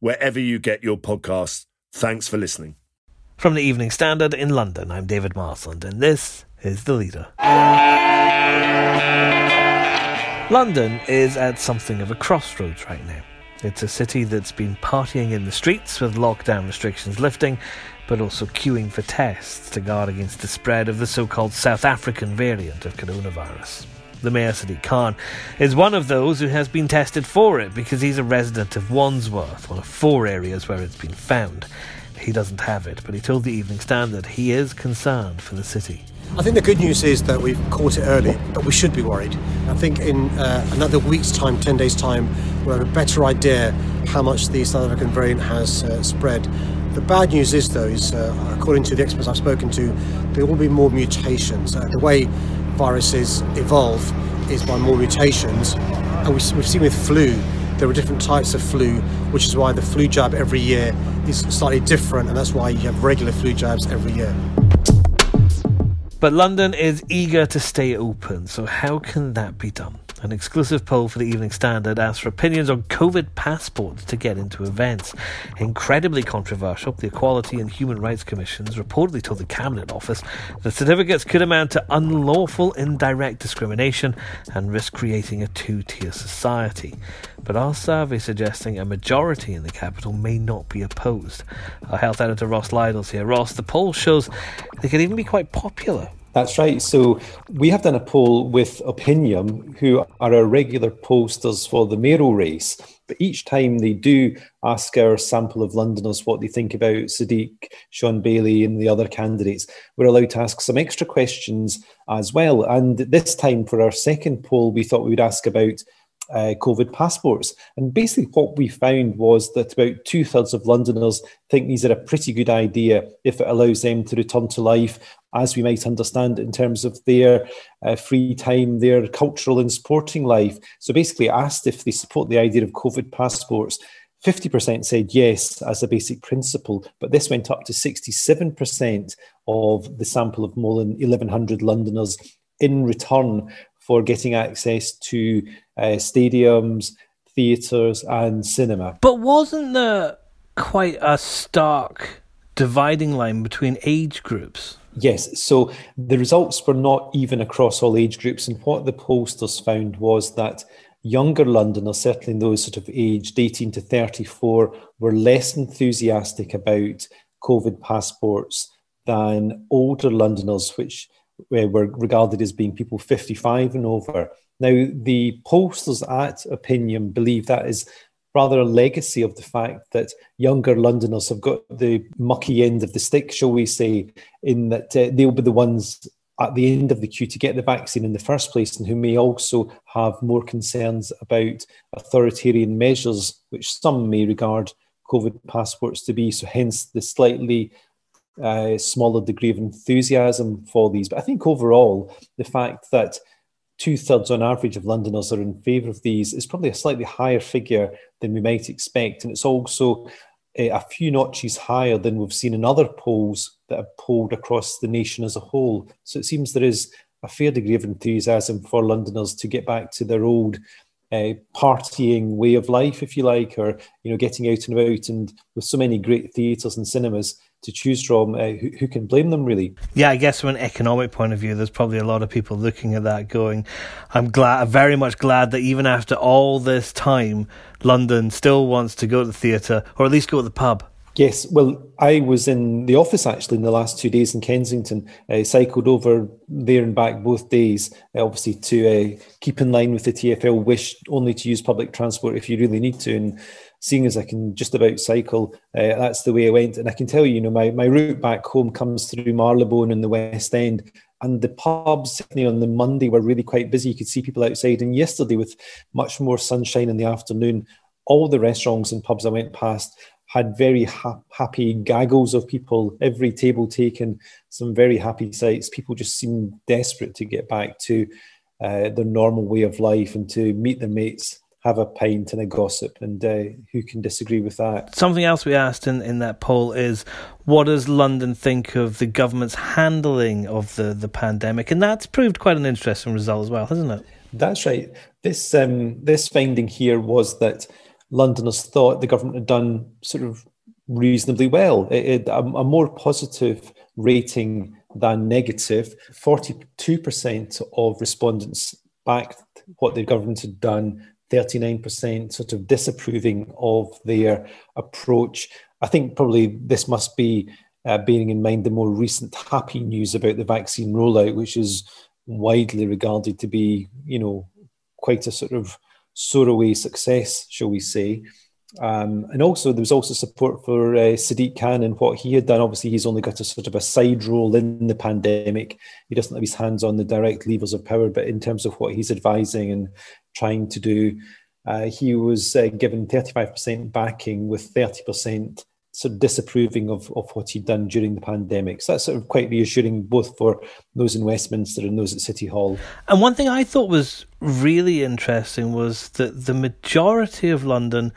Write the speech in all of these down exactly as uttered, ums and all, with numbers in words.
wherever you get your podcasts. Thanks for listening. From the Evening Standard in London, I'm David Marsland, and this is The Leader. London is at something of a crossroads right now. It's a city that's been partying in the streets with lockdown restrictions lifting, but also queuing for tests to guard against the spread of the so-called South African variant of coronavirus. The Mayor, Sadiq Khan, is one of those who has been tested for it because he's a resident of Wandsworth, one of four areas where it's been found. He doesn't have it, but he told the Evening Standard he is concerned for the city. I think the good news is that we've caught it early, but we should be worried. I think in uh, another week's time, ten days' time, we'll have a better idea how much the South African variant has uh, spread. The bad news is, though, is uh, according to the experts I've spoken to, there will be more mutations. Uh, the way viruses evolve is by more mutations, and we've, we've seen with flu there are different types of flu, which is why the flu jab every year is slightly different, and that's why you have regular flu jabs every year. But London is eager to stay open, so how can that be done? An exclusive poll for the Evening Standard asked for opinions on COVID passports to get into events. Incredibly controversial, the Equality and Human Rights Commission's reportedly told the Cabinet Office that certificates could amount to unlawful indirect discrimination and risk creating a two-tier society. But our survey suggesting a majority in the capital may not be opposed. Our health editor Ross Lydall's here. Ross, the poll shows they could even be quite popular. That's right. So we have done a poll with Opinium, who are our regular pollsters for the mayoral race. But each time they do ask our sample of Londoners what they think about Sadiq, Sean Bailey and the other candidates, we're allowed to ask some extra questions as well. And this time for our second poll, we thought we would ask about Uh, COVID passports. And basically what we found was that about two-thirds of Londoners think these are a pretty good idea if it allows them to return to life, as we might understand in terms of their uh, free time, their cultural and sporting life. So basically asked if they support the idea of COVID passports, fifty percent said yes as a basic principle, but this went up to sixty-seven percent of the sample of more than eleven hundred Londoners in return for getting access to uh, stadiums, theatres and cinema. But wasn't there quite a stark dividing line between age groups? Yes, so the results were not even across all age groups, and what the pollsters found was that younger Londoners, certainly those sort of aged eighteen to thirty-four, were less enthusiastic about COVID passports than older Londoners, which were regarded as being people fifty-five and over. Now, the pollsters at Opinion believe that is rather a legacy of the fact that younger Londoners have got the mucky end of the stick, shall we say, in that uh, they'll be the ones at the end of the queue to get the vaccine in the first place, and who may also have more concerns about authoritarian measures, which some may regard COVID passports to be. So hence the slightly a uh, smaller degree of enthusiasm for these. But I think overall, the fact that two-thirds on average of Londoners are in favour of these is probably a slightly higher figure than we might expect. And it's also a, a few notches higher than we've seen in other polls that have polled across the nation as a whole. So it seems there is a fair degree of enthusiasm for Londoners to get back to their old uh, partying way of life, if you like, or, you know, getting out and about, and with so many great theatres and cinemas to choose from, uh, who, who can blame them, really? Yeah, I guess from an economic point of view, there's probably a lot of people looking at that going, I'm glad, I'm very much glad that even after all this time, London still wants to go to the theatre, or at least go to the pub. Yes, well, I was in the office actually in the last two days in Kensington. I cycled over there and back both days, obviously to uh, keep in line with the T F L wish only to use public transport if you really need to. And seeing as I can just about cycle, uh, that's the way I went. And I can tell you, you know, my, my route back home comes through Marylebone and the West End. And the pubs, certainly on the Monday, were really quite busy. You could see people outside. And yesterday, with much more sunshine in the afternoon, all the restaurants and pubs I went past had very ha- happy gaggles of people, every table taken, some very happy sights. People just seemed desperate to get back to uh, their normal way of life and to meet their mates, have a pint and a gossip, and uh, who can disagree with that? Something else we asked in, in that poll is, what does London think of the government's handling of the, the pandemic? And that's proved quite an interesting result as well, hasn't it? That's right. This um, this finding here was that Londoners thought the government had done sort of reasonably well. It, it, a, a more positive rating than negative. forty-two percent of respondents backed what the government had done, thirty-nine percent sort of disapproving of their approach. I think probably this must be uh, bearing in mind the more recent happy news about the vaccine rollout, which is widely regarded to be, you know, quite a sort of soar-away success, shall we say. Um, and also, there was also support for uh, Sadiq Khan and what he had done. Obviously, he's only got a sort of a side role in the pandemic. He doesn't have his hands on the direct levers of power, but in terms of what he's advising and trying to do, uh, he was uh, given thirty-five percent backing with thirty percent sort of disapproving of, of what he'd done during the pandemic. So that's sort of quite reassuring, both for those in Westminster and those at City Hall. And one thing I thought was really interesting was that the majority of London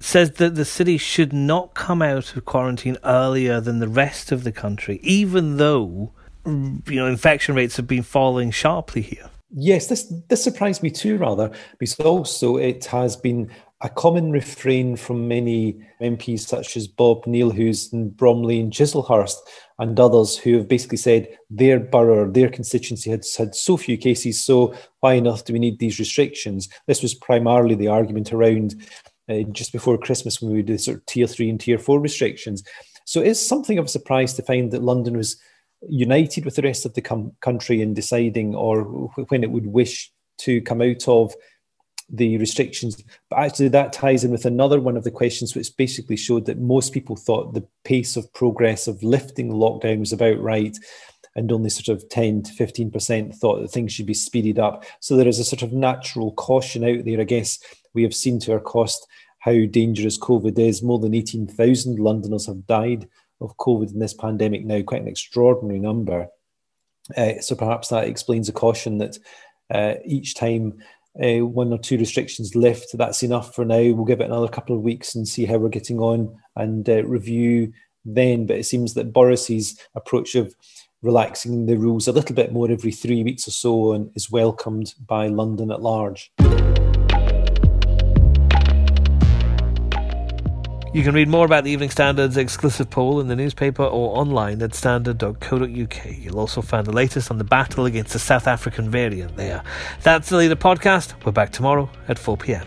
says that the city should not come out of quarantine earlier than the rest of the country, even though, you know, infection rates have been falling sharply here. Yes, this this surprised me too, rather, because also it has been a common refrain from many M Ps such as Bob Neill, who's in Bromley and Chislehurst, and others who have basically said their borough, their constituency had had so few cases, so why on earth do we need these restrictions? This was primarily the argument around uh, just before Christmas when we did sort of tier three and tier four restrictions. So it's something of a surprise to find that London was united with the rest of the com- country in deciding or when it would wish to come out of the restrictions. But actually that ties in with another one of the questions, which basically showed that most people thought the pace of progress of lifting lockdown was about right, and only sort of ten to fifteen percent thought that things should be speeded up. So there is a sort of natural caution out there. I guess we have seen to our cost how dangerous COVID is. More than eighteen thousand Londoners have died of COVID in this pandemic now, quite an extraordinary number. Uh, so perhaps that explains a caution that uh, each time Uh, one or two restrictions left, that's enough for now. We'll give it another couple of weeks and see how we're getting on and uh, review then. But it seems that Boris's approach of relaxing the rules a little bit more every three weeks or so and is welcomed by London at large. You can read more about the Evening Standard's exclusive poll in the newspaper or online at standard dot co dot u k. You'll also find the latest on the battle against the South African variant there. That's the Leader Podcast. We're back tomorrow at four p.m.